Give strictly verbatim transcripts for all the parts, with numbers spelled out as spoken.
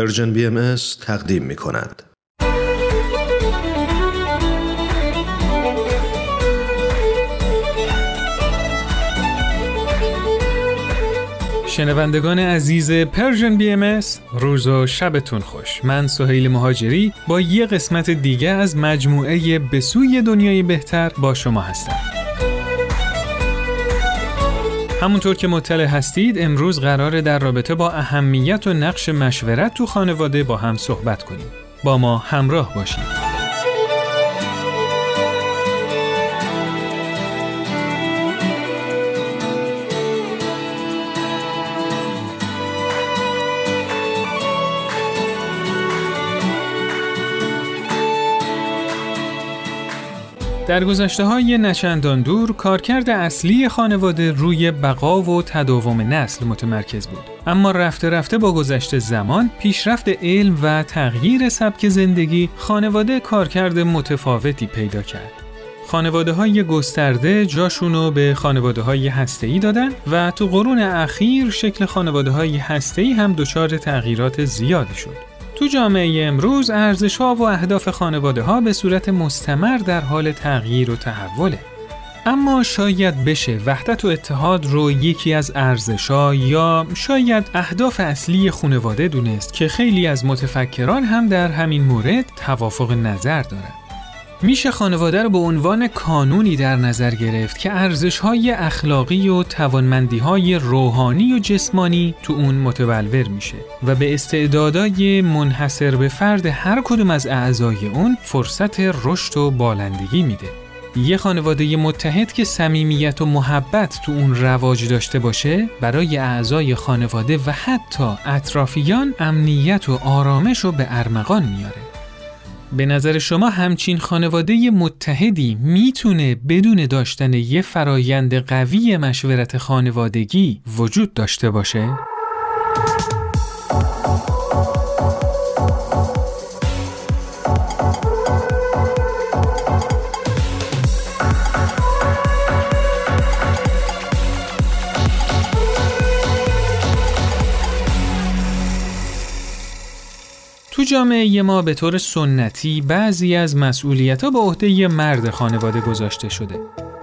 Persian بی ام اس تقدیم می‌کند. شنوندگان عزیز Persian بی ام اس، روز و شبتون خوش. من سهیل مهاجری با یه قسمت دیگه از مجموعه به سوی دنیای بهتر با شما هستم. همونطور که مطلع هستید، امروز قراره در رابطه با اهمیت و نقش مشورت تو خانواده با هم صحبت کنیم. با ما همراه باشید. در گذشته‌های نچندان دور، کارکرد اصلی خانواده روی بقا و تداوم نسل متمرکز بود. اما رفته رفته با گذشت زمان، پیشرفت علم و تغییر سبک زندگی، خانواده کارکرد متفاوتی پیدا کرد. خانواده‌های گسترده جاشونو به خانواده‌های هسته‌ای دادن و تو قرون اخیر شکل خانواده‌های هسته‌ای هم دچار تغییرات زیادی شد. تو جامعه امروز ارزش‌ها و اهداف خانواده‌ها به صورت مستمر در حال تغییر و تحوله. اما شاید بشه وحدت و اتحاد رو یکی از ارزش‌ها یا شاید اهداف اصلی خانواده دونست که خیلی از متفکران هم در همین مورد توافق نظر دارن. میشه خانواده رو به عنوان کانونی در نظر گرفت که ارزش‌های اخلاقی و توانمندی‌های روحانی و جسمانی تو اون متبلور میشه و به استعدادهای منحصر به فرد هر کدوم از اعضای اون فرصت رشد و بالندگی میده. یه خانواده متحد که صمیمیت و محبت تو اون رواج داشته باشه، برای اعضای خانواده و حتی اطرافیان امنیت و آرامش رو به ارمغان میاره. به نظر شما همچین خانواده متحدی میتونه بدون داشتن یه فرایند قوی مشورت خانوادگی وجود داشته باشه؟ تو جامعه ما به طور سنتی بعضی از مسئولیت‌ها به عهده مرد خانواده گذاشته شده.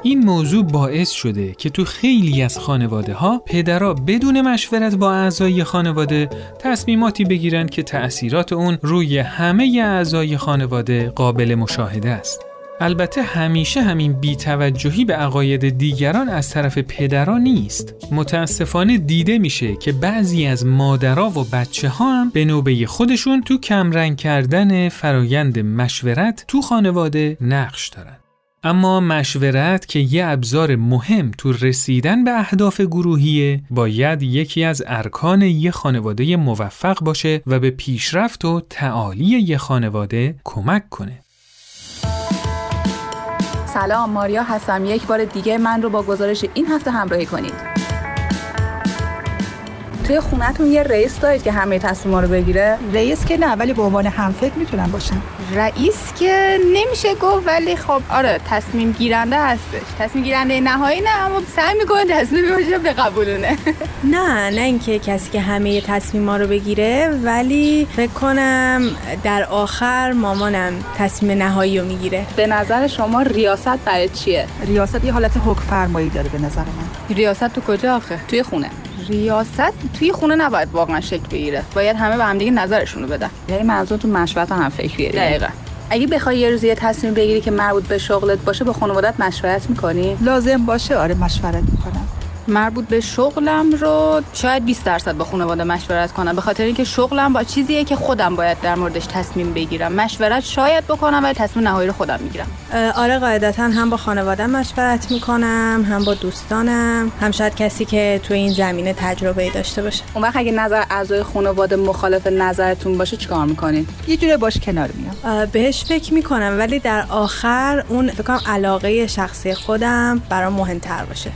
این موضوع باعث شده که تو خیلی از خانواده‌ها پدرها بدون مشورت با اعضای خانواده تصمیماتی بگیرن که تأثیرات اون روی همه اعضای خانواده قابل مشاهده است. البته همیشه همین بی‌توجهی به عقاید دیگران از طرف پدران نیست. متاسفانه دیده میشه که بعضی از مادرها و بچه ها هم به نوبه خودشون تو کمرنگ کردن فرایند مشورت تو خانواده نقش دارن. اما مشورت که یه ابزار مهم تو رسیدن به اهداف گروهیه، باید یکی از ارکان یه خانواده موفق باشه و به پیشرفت و تعالی یه خانواده کمک کنه. سلام، ماریا حسامی. یک بار دیگه من رو با گزارش این هفته همراهی کنید. توی خونه‌تون یه رئیس دارید که همه تصمیم‌ها رو بگیره؟ رئیس که نه، ولی به عنوان همفکر میتونم باشم. رئیس که نمیشه گفت، ولی خب آره تصمیم گیرنده هستش. تصمیم گیرنده نهایی نه، اما سعی می‌کنه تصمیم باشه به قبولونه. نه نه اینکه کسی که همه تصمیم‌ها رو بگیره، ولی فکر کنم در آخر مامانم تصمیم نهایی رو میگیره. به نظر شما ریاست برای چیه؟ ریاست یه حالت حکم فرمایی داره به نظر من. ریاست تو کجا آخه؟ توی خونه. ریاست توی خونه نباید واقعا شکل بگیره. باید همه به هم دیگه نظرشون رو بدن. یعنی منظور تو مشورت هم فکریه. دقیقاً. اگه بخوای یه روز یه تصمیم بگیری که مربوط به شغلت باشه، با خانواده‌ات مشورت می‌کنی؟ لازم باشه آره مشورت می‌کنم. مربوط به شغلم رو شاید بیست درصد با خانواده مشورت کنم، به خاطر اینکه شغلم با چیزیه که خودم باید در موردش تصمیم بگیرم. مشورت شاید بکنم ولی تصمیم نهایی رو خودم میگیرم. آره قاعدتا هم با خانواده مشورت میکنم، هم با دوستانم، هم شاید کسی که تو این زمینه تجربه داشته باشه. اون وقت اگه نظر اعضای خانواده مخالف نظرتون باشه چیکار میکنید؟ یه جوری باش کنار میام. بهش فکر میکنم، ولی در آخر اون فکر کنم علاقه شخصی خودم برام مهمتر باشه.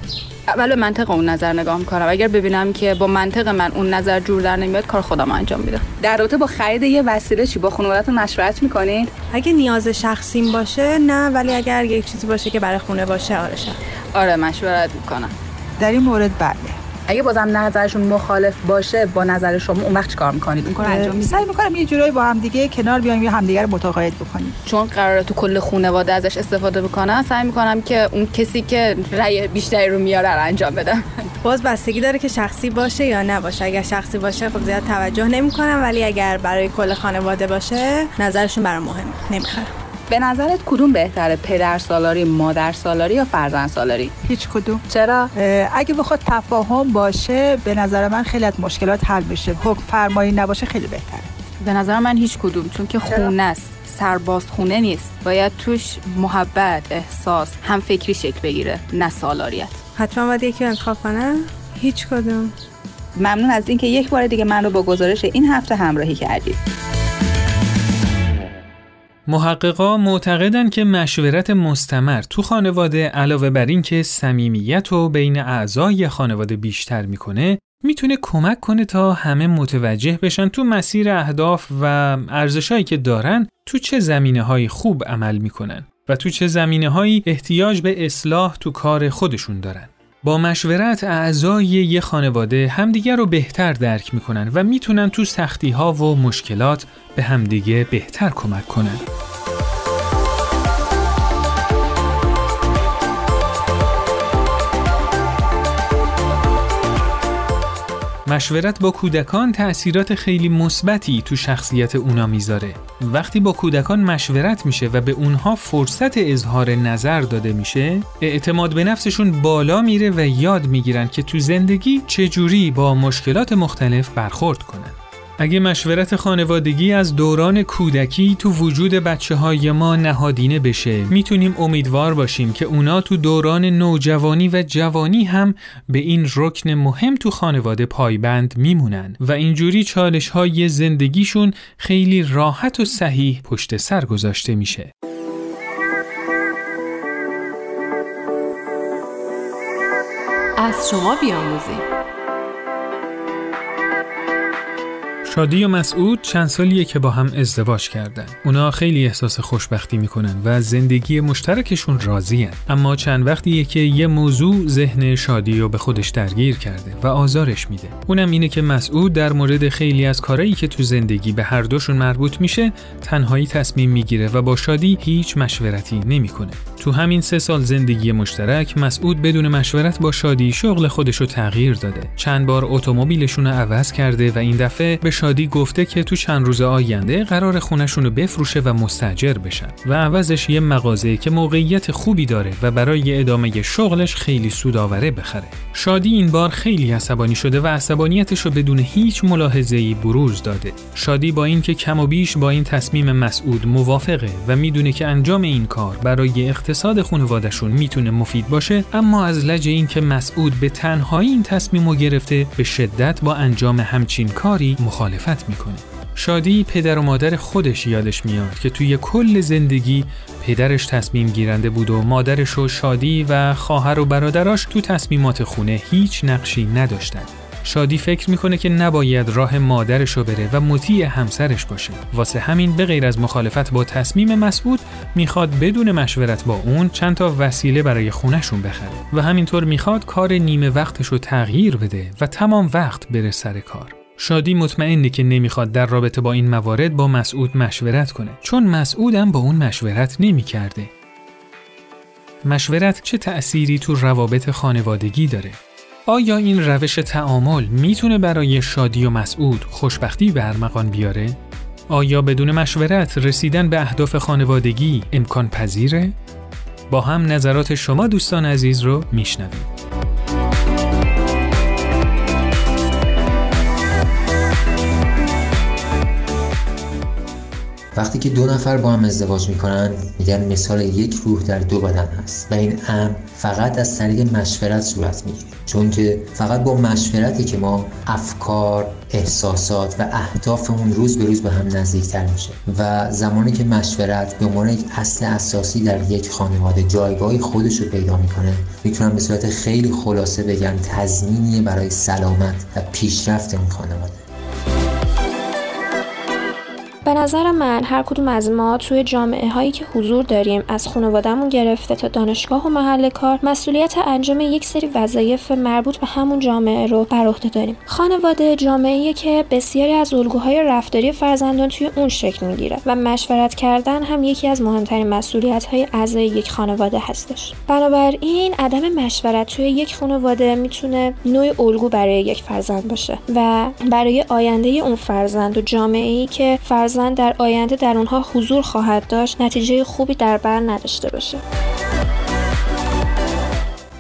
اول به منطق اون نظر نگاه می‌کنم. اگر ببینم که با منطق من اون نظر جور در نمیاد، کار خودم انجام میدم. در رابطه با خرید یه وسیله چی با خانواده‌تون مشورت می‌کنید؟ اگه نیاز شخصیم باشه نه، ولی اگر یک چیزی باشه که برای خونه باشه آره شد. آره مشورت می‌کنم. در این مورد بله. اگه بازم نظرشون مخالف باشه با نظر شما، اون وقت چیکار می‌کنید؟ اون کارو انجام می‌دید؟ سعی می‌کنم یه جورایی با هم دیگه کنار بیایم یا همدیگه رو متقاعد بکنیم. چون قراره تو کل خانواده ازش استفاده بکنن، سعی می‌کنم که اون کسی که رأی بیشتری رو میاره رو انجام بدم. باز بستگی داره که شخصی باشه یا نباشه. اگه شخصی باشه خب زیاد توجه نمی‌کنم، ولی اگر برای کل خانواده باشه نظرشون برام مهمه، نمی‌خرم. به نظرت کدوم بهتره، پدر سالاری، مادر سالاری یا فرزند سالاری؟ هیچ کدوم. چرا؟ اگه بخواد تفاهم باشه به نظر من خیلی از مشکلات حل بشه. حکم فرمایی نباشه خیلی بهتره. به نظر من هیچ کدوم، چون که خونه است، سرباز خونه نیست. باید توش محبت، احساس، هم فکری شکل بگیره، نه سالاریت. حتما باید یکی انتخاب کنه. هیچ کدوم. ممنون از اینکه یک بار دیگه من رو با گزارش این هفته همراهی کردید. محققا معتقدن که مشورت مستمر تو خانواده علاوه بر این که صمیمیت رو بین اعضای خانواده بیشتر میکنه، میتونه کمک کنه تا همه متوجه بشن تو مسیر اهداف و ارزشایی که دارن تو چه زمینه‌های خوب عمل میکنن و تو چه زمینه‌های احتیاج به اصلاح تو کار خودشون دارن. با مشورت اعضای یه خانواده همدیگر رو بهتر درک میکنن و میتونن تو سختی‌ها و مشکلات به همدیگه بهتر کمک کنن. مشورت با کودکان تأثیرات خیلی مثبتی تو شخصیت اونا میذاره. وقتی با کودکان مشورت میشه و به اونها فرصت اظهار نظر داده میشه، اعتماد به نفسشون بالا میره و یاد میگیرن که تو زندگی چجوری با مشکلات مختلف برخورد کنن. اگه مشورت خانوادگی از دوران کودکی تو وجود بچه‌های ما نهادینه بشه، میتونیم امیدوار باشیم که اونا تو دوران نوجوانی و جوانی هم به این رکن مهم تو خانواده پایبند میمونن و اینجوری چالش‌های زندگیشون خیلی راحت و صحیح پشت سر گذاشته میشه. از شما بیاموزیم. شادی و مسعود چند سالیه که با هم ازدواج کردن. اونا خیلی احساس خوشبختی میکنن و از زندگی مشترکشون راضین. اما چند وقتیه که یه موضوع ذهن شادی رو به خودش درگیر کرده و آزارش میده. اونم اینه که مسعود در مورد خیلی از کارهایی که تو زندگی به هر دوشون مربوط میشه، تنهایی تصمیم میگیره و با شادی هیچ مشورتی نمیکنه. تو همین سه سال زندگی مشترک، مسعود بدون مشورت با شادی شغل خودشو تغییر داده. چند بار اتومبیلشون رو عوض کرده و این دفعه به شادی گفته که تو چند روز آینده قرار خونه‌شون رو بفروشه و مستاجر بشن و عوضش یه مغازه‌ای که موقعیت خوبی داره و برای ادامه شغلش خیلی سودآوره بخره. شادی این بار خیلی عصبانی شده و عصبانیتش رو بدون هیچ ملاحظه‌ای بروز داده. شادی با اینکه کم و بیش با این تصمیم مسعود موافقه و میدونه که انجام این کار برای اقتصاد خانواده‌شون میتونه مفید باشه، اما از لج اینکه مسعود به تنهایی این تصمیمو گرفته، به شدت با انجام همچین کاری مخالفت میکنه. شادی پدر و مادر خودش یادش میاد که توی کل زندگی پدرش تصمیم گیرنده بود و مادرش و شادی و خواهر و برادراش تو تصمیمات خونه هیچ نقشی نداشتن. شادی فکر میکنه که نباید راه مادرش رو بره و مطیع همسرش باشه. واسه همین به غیر از مخالفت با تصمیم مسعود، میخواد بدون مشورت با اون چند تا وسیله برای خونه‌شون بخره و همینطور میخواد کار نیمه وقتش رو تغییر بده و تمام وقت بره سر کار. شادی مطمئنه که نمیخواد در رابطه با این موارد با مسعود مشورت کنه، چون مسعود هم با اون مشورت نمیکرده. مشورت چه تأثیری تو روابط خانوادگی داره؟ آیا این روش تعامل میتونه برای شادی و مسعود خوشبختی به ارمغان بیاره؟ آیا بدون مشورت رسیدن به اهداف خانوادگی امکان پذیره؟ با هم نظرات شما دوستان عزیز رو میشنویم. وقتی که دو نفر با هم ازدواج میکنن، میگن مثال یک روح در دو بدن هست و این امر فقط از طریق مشورت صورت میگیره، چون که فقط با مشورتی که ما افکار، احساسات و اهدافمون روز به روز به هم نزدیکتر میشه و زمانی که مشورت به عنوان یک اصل اساسی در یک خانواده جایگاهی خودش رو پیدا میکنه، میتونم به صورت خیلی خلاصه بگم تضمینی برای سلامت و پیشرفت این خانواده. به نظر من هر کدوم از ما توی جامعه هایی که حضور داریم، از خانواده‌مون گرفته تا دانشگاه و محل کار، مسئولیت انجام یک سری وظایف مربوط به همون جامعه رو بر عهده داریم. خانواده جامعه‌ایه که بسیاری از الگوهای رفتاری فرزندان توی اون شکل میگیره و مشورت کردن هم یکی از مهمترین مسئولیت‌های اعضای یک خانواده هستش. بنابراین عدم مشورت توی یک خانواده میتونه نوع الگو برای یک فرزند باشه و برای آینده اون فرزند و جامعه‌ای که فرزند در آینده در اونها حضور خواهد داشت، نتیجه خوبی در بر نداشته باشه.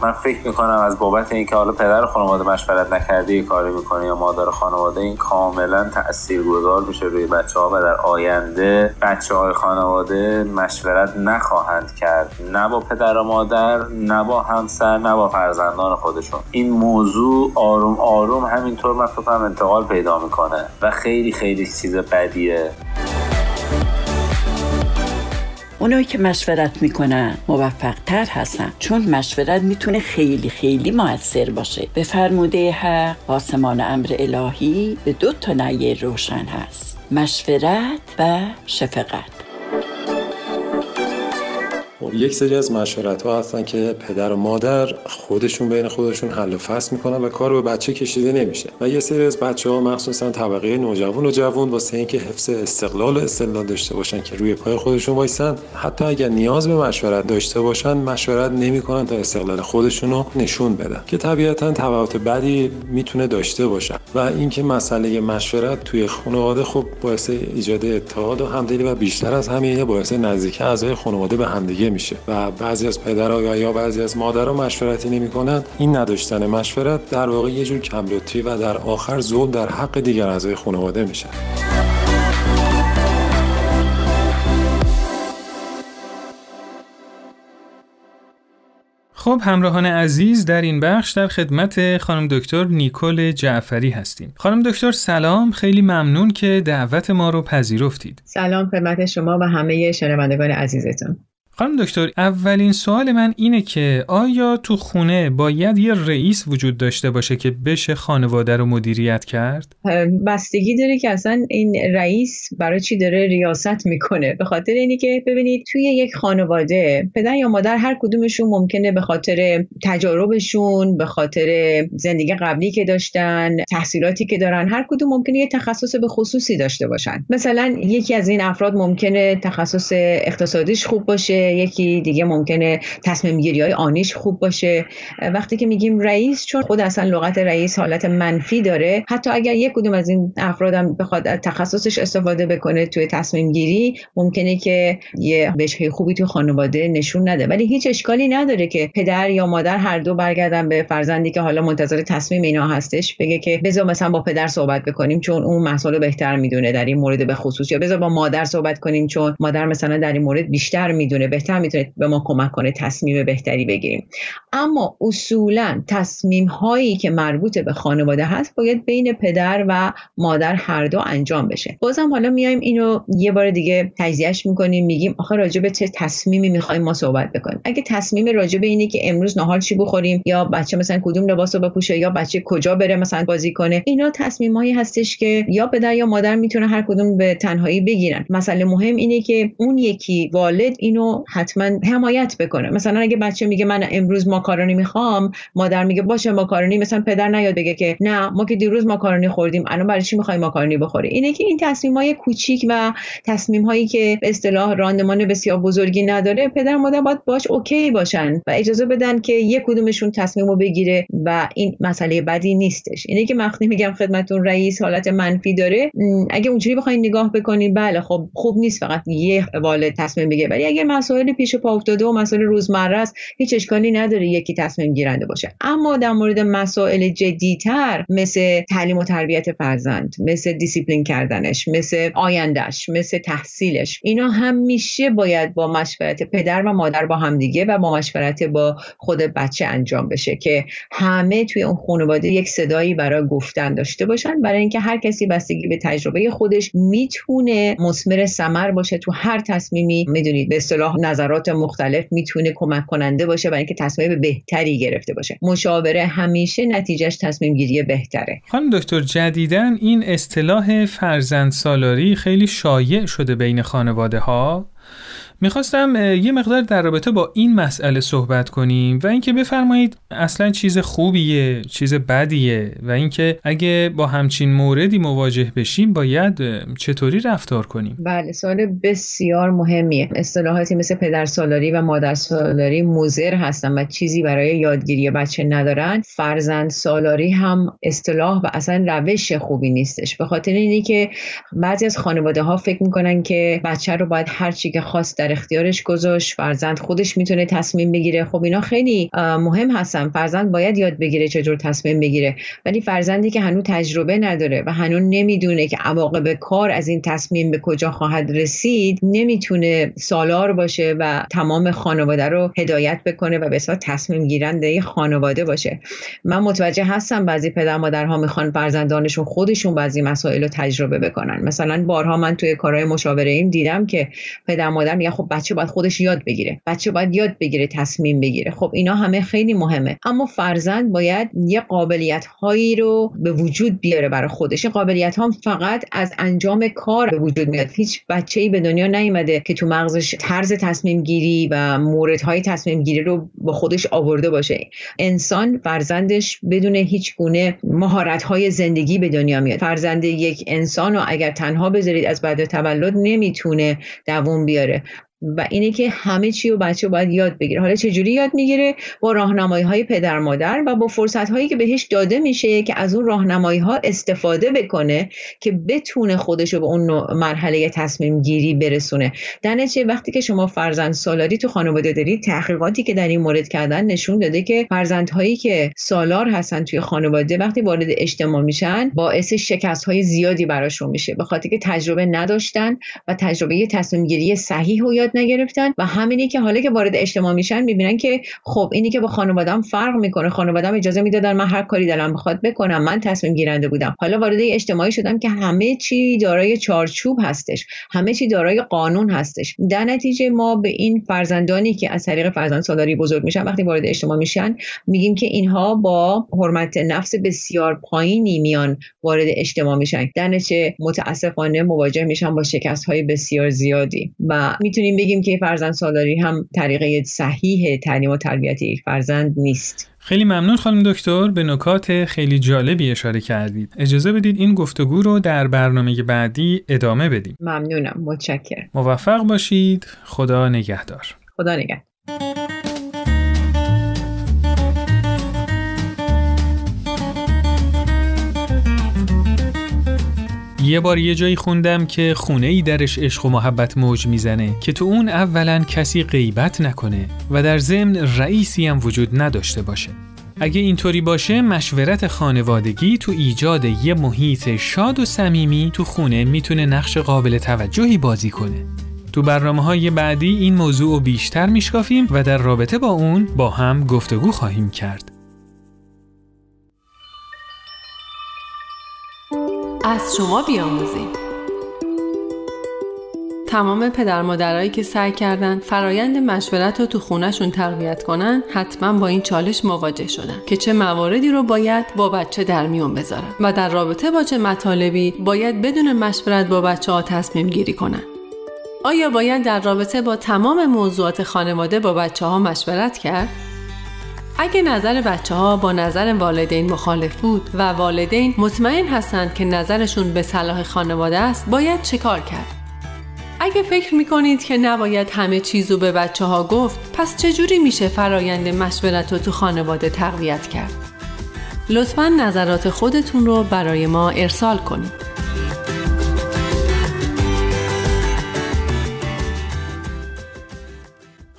من فکر میکنم از بابت اینکه حالا پدر خانواده مشورت نکرده یه کاری میکنه یا مادر خانواده، این کاملا تاثیرگذار میشه روی بچه‌ها و در آینده بچه‌های خانواده مشورت نخواهند کرد، نه با پدر و مادر، نه با همسر، نه با فرزندان خودشون. این موضوع آروم آروم همینطور من فکر کنم انتقال پیدا میکنه و خیلی خیلی چیز بدیه. اونایی که مشورت میکنن موفق تر هستن، چون مشورت میتونه خیلی خیلی مؤثر باشه. به فرموده حق آسمان امر الهی به دو تا نعی روشن هست: مشورت و شفقت. یک سری از مشورت‌ها هستن که پدر و مادر خودشون بین خودشون حل و فصل میکنن و کار به بچه کشیده نمیشه. و یه سری از بچه‌ها مخصوصا طبقه نوجوان و جوان واسه اینکه حفظ استقلال و استقلال داشته باشن که روی پای خودشون وایسن، حتی اگر نیاز به مشورت داشته باشن مشورت نمیکنن تا استقلال خودشون رو نشون بدن، که طبیعتا تبعات بدی میتونه داشته باشه. و اینکه مسئله مشورت توی خانواده خب باعث ایجاد اتحاد و همدلی و بیشتر از همه باعث نزدیکی اعضای خانواده به همدیگه میشه. و بعضی از پدرها یا بعضی از مادرها مشورتی نمی‌کنند. این نداشتن مشورت در واقع یه جور کم‌لطفی و در آخر ظلم در حق دیگر اعضای خانواده میشه. خب همراهان عزیز، در این بخش در خدمت خانم دکتر نیکول جعفری هستیم. خانم دکتر سلام، خیلی ممنون که دعوت ما رو پذیرفتید. سلام خدمت شما و همه شنوندگان عزیزتون. خانم دکتر، اولین سوال من اینه که آیا تو خونه باید یه رئیس وجود داشته باشه که بشه خانواده رو مدیریت کرد؟ بستگی داره که اصلا این رئیس برای چی داره ریاست میکنه. به خاطر اینی که ببینید توی یک خانواده پدر یا مادر هر کدومشون ممکنه به خاطر تجاربشون، به خاطر زندگی قبلی که داشتن، تحصیلاتی که دارن، هر کدوم ممکنه یه تخصص به خصوصی داشته باشن. مثلا یکی از این افراد ممکنه تخصص اقتصادیش خوب باشه، یکی دیگه ممکنه تصمیم گیری های آنیش خوب باشه. وقتی که میگیم رئیس، چون خود اصلا لغت رئیس حالت منفی داره، حتی اگر یک کدوم از این افرادم بخواد تخصصش استفاده بکنه توی تصمیم گیری، ممکنه که یه وجهه خوبی توی خانواده نشون نده. ولی هیچ اشکالی نداره که پدر یا مادر هر دو برگردن به فرزندی که حالا منتظر تصمیم اینا هستش، بگه که بذار مثلا با پدر صحبت بکنیم چون اون مسائل بهتر میدونه در این مورد به خصوص، یا بذار با مادر صحبت کنیم چون مادر مثلا در این مورد بیشتر میدونه، بهتر میتونه به ما کمک کنه تصمیم بهتری بگیریم. اما اصولاً تصمیم هایی که مربوط به خانواده هست باید بین پدر و مادر هر دو انجام بشه. بازم حالا میایم اینو یه بار دیگه تجزیهش میکنیم، میگیم آخه راجع به چه تصمیمی میخوایم ما صحبت بکنیم. اگه تصمیم راجع به اینه که امروز نهار چی بخوریم، یا بچه مثلا کدوم لباسو بپوشه، یا بچه کجا بره مثلا بازی کنه، اینا تصمیمایی هستش که یا پدر یا مادر میتونه هر کدوم به تنهایی بگیرن. مسئله مهم اینه که اون یکی والد اینو حتما حمایت بکنه. مثلا اگه بچه میگه من امروز ماکارونی میخوام، مادر میگه باشه ماکارونی، مثلا پدر نیاد بگه که نه ما که دیروز ماکارونی خوردیم الان برای چی میخوای ماکارونی بخوری. اینه که این تصمیمای کوچیک و تصمیمهایی که به اصطلاح راندمان بسیار بزرگی نداره، پدر و مادر باید باش اوکی باشن و اجازه بدن که یک کدومشون تصمیمو بگیره و این مسئله بدی نیستش. اینه که وقتی میگم خدمتتون رئیس حالت منفی داره، اگه اونجوری بخواید نگاه بکنید بله خب خوب نیست فقط یه والد تصمیم بگیره، ولی اگه مسائل پیش پا افتاده و مسائل روزمره است هیچ اشکالی نداره یکی تصمیم گیرنده باشه. اما در مورد مسائل جدی‌تر مثل تعلیم و تربیت فرزند، مثل دیسیپلین کردنش، مثل آیندهش، مثل تحصیلش، اینا همیشه باید با مشورت پدر و مادر با همدیگه و با مشورت با خود بچه انجام بشه که همه توی اون خانواده یک صدایی برای گفتن داشته باشن، برای اینکه هر کسی بستگی به تجربه خودش میتونه مثمر ثمر باشه تو هر تصمیمی. میدونید به اصطلاح نظرات مختلف میتونه کمک کننده باشه برای اینکه تصمیم بهتری گرفته باشه. مشاوره همیشه نتیجهش تصمیم گیری بهتره. خانم دکتر، جدیداً این اصطلاح فرزند سالاری خیلی شایع شده بین خانواده ها. میخواستم یه مقدار در رابطه با این مسئله صحبت کنیم و اینکه بفرمایید اصلا چیز خوبیه، چیز بدیه و اینکه اگه با همچین موردی مواجه بشیم باید چطوری رفتار کنیم. بله، سوال بسیار مهمیه. اصطلاحاتی مثل پدرسالاری و مادرسالاری مضر هستن و چیزی برای یادگیری بچه ندارن. فرزند سالاری هم اصطلاح و اصلا روش خوبی نیستش، به خاطر اینی که بعضی از خانواده‌ها فکر میکنن که بچه رو باید هر چی که خواست در اختیارش گذاشت، فرزند خودش میتونه تصمیم بگیره. خب اینا خیلی مهم هستن. فرزند باید یاد بگیره چجور تصمیم بگیره، ولی فرزندی که هنوز تجربه نداره و هنوز نمیدونه که عواقب کار از این تصمیم به کجا خواهد رسید، نمیتونه سالار باشه و تمام خانواده رو هدایت بکنه و به اصطلاح تصمیم گیرنده خانواده باشه. من متوجه هستم بعضی پدر مادرها میخوان فرزندانشون خودشون بعضی مسائل رو تجربه بکنن. مثلا بارها من توی کارهای مشاوره ایم دیدم که پدر مادر میگه خب بچه باید خودش یاد بگیره، بچه باید یاد بگیره تصمیم بگیره. خب اینا همه خیلی مهمه، اما فرزند باید یه قابلیت هایی رو به وجود بیاره برای خودش. این قابلیت ها فقط از انجام کار به وجود میاد. هیچ بچه‌ای به دنیا نیومده که تو مغزش طرز تصمیم گیری و موردهای تصمیم گیری رو با خودش آورده باشه. انسان فرزندش بدون هیچ گونه مهارت های زندگی به دنیا میاد. فرزند یک انسانو اگر تنها بذارید از بعد تولد نمیتونه دوام بیاره و اینه که همه چی رو بچه باید یاد بگیره. حالا چه جوری یاد میگیره؟ با راهنمایی‌های پدر مادر و با فرصت‌هایی که بهش داده میشه که از اون راهنمایی‌ها استفاده بکنه که بتونه خودش رو به اون مرحله تصمیم گیری برسونه. در نتیجه وقتی که شما فرزند سالاری تو خانواده دارید، تحقیقاتی که در این مورد کردن نشون داده که فرزندهایی که سالار هستن توی خانواده وقتی وارد اجتماع میشن باعث شکست‌های زیادی براشون میشه، به خاطر اینکه تجربه نداشتن و تجربه تصمیم گیری صحیح و نگرفتن. و همینی که حالا که وارد اجتماع میشن میبینن که خب اینی که با خانواده‌ام فرق میکنه، خانواده‌ام اجازه میدادن من هر کاری دلم بخواد بکنم، من تصمیم گیرنده بودم. حالا وارد اجتماعی شدم که همه چی دارای چارچوب هستش، همه چی دارای قانون هستش. در نتیجه ما به این فرزندانی که از طریق فرزند سالاری بزرگ میشن وقتی وارد اجتماع میشن میگیم که اینها با حرمت نفس بسیار پایینی میان وارد اجتماع میشن، در نتیجه متاسفانه مواجه میشن با شکست‌های بسیار زیادی. و میتونیم بگیم که فرزند سالاری هم طریقه صحیح تعلیم و تربیت یک فرزند نیست. خیلی ممنون خانم دکتر، به نکات خیلی جالبی اشاره کردید. اجازه بدید این گفتگو رو در برنامه بعدی ادامه بدیم. ممنونم، متشکرم. موفق باشید. خدا نگهدار. خدا نگهدار. یه بار یه جایی خوندم که خونه ای درش عشق و محبت موج میزنه که تو اون اولا کسی غیبت نکنه و در ضمن رئیسی هم وجود نداشته باشه. اگه اینطوری باشه مشورت خانوادگی تو ایجاد یه محیط شاد و صمیمی تو خونه میتونه نقش قابل توجهی بازی کنه. تو برنامه‌های بعدی این موضوع رو بیشتر میشکافیم و در رابطه با اون با هم گفتگو خواهیم کرد. از شما بیاموزیم. تمام پدر مادرایی که سعی کردن فرایند مشورت رو تو خونه‌شون تقویت کنن حتما با این چالش مواجه شدن که چه مواردی رو باید با بچه در میون بذارن و در رابطه با چه مطالبی باید بدون مشورت با بچه‌ها تصمیم گیری کنن. آیا باید در رابطه با تمام موضوعات خانواده با بچه‌ها مشورت کرد؟ اگه نظر بچه‌ها با نظر والدین مخالف بود و والدین مطمئن هستند که نظرشون به صلاح خانواده است، باید چه کار کرد؟ اگه فکر می‌کنید که نباید همه چیزو به بچه‌ها گفت، پس چجوری میشه فرایند مشورت رو تو خانواده تقویت کرد؟ لطفاً نظرات خودتون رو برای ما ارسال کنید.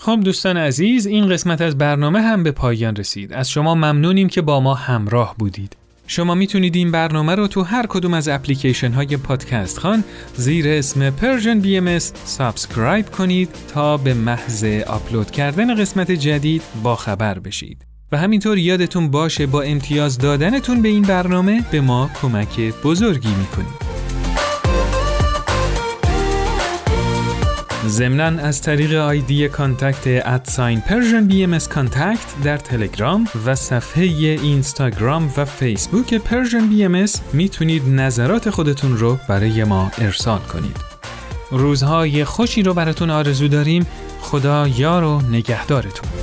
خب دوستان عزیز، این قسمت از برنامه هم به پایان رسید. از شما ممنونیم که با ما همراه بودید. شما میتونید این برنامه رو تو هر کدوم از اپلیکیشن های پادکست خان زیر اسم Persian بی ام اس سابسکرایب کنید تا به محض آپلود کردن قسمت جدید با خبر بشید. و همینطور یادتون باشه با امتیاز دادنتون به این برنامه به ما کمک بزرگی میکنید. ضمناً از طریق آیدی کانتکت ادساین Persian بی ام اس کانتکت در تلگرام و صفحه اینستاگرام و فیسبوک Persian بی ام اس میتونید نظرات خودتون رو برای ما ارسال کنید. روزهای خوشی رو براتون آرزو داریم. خدا یار و نگهدارتون.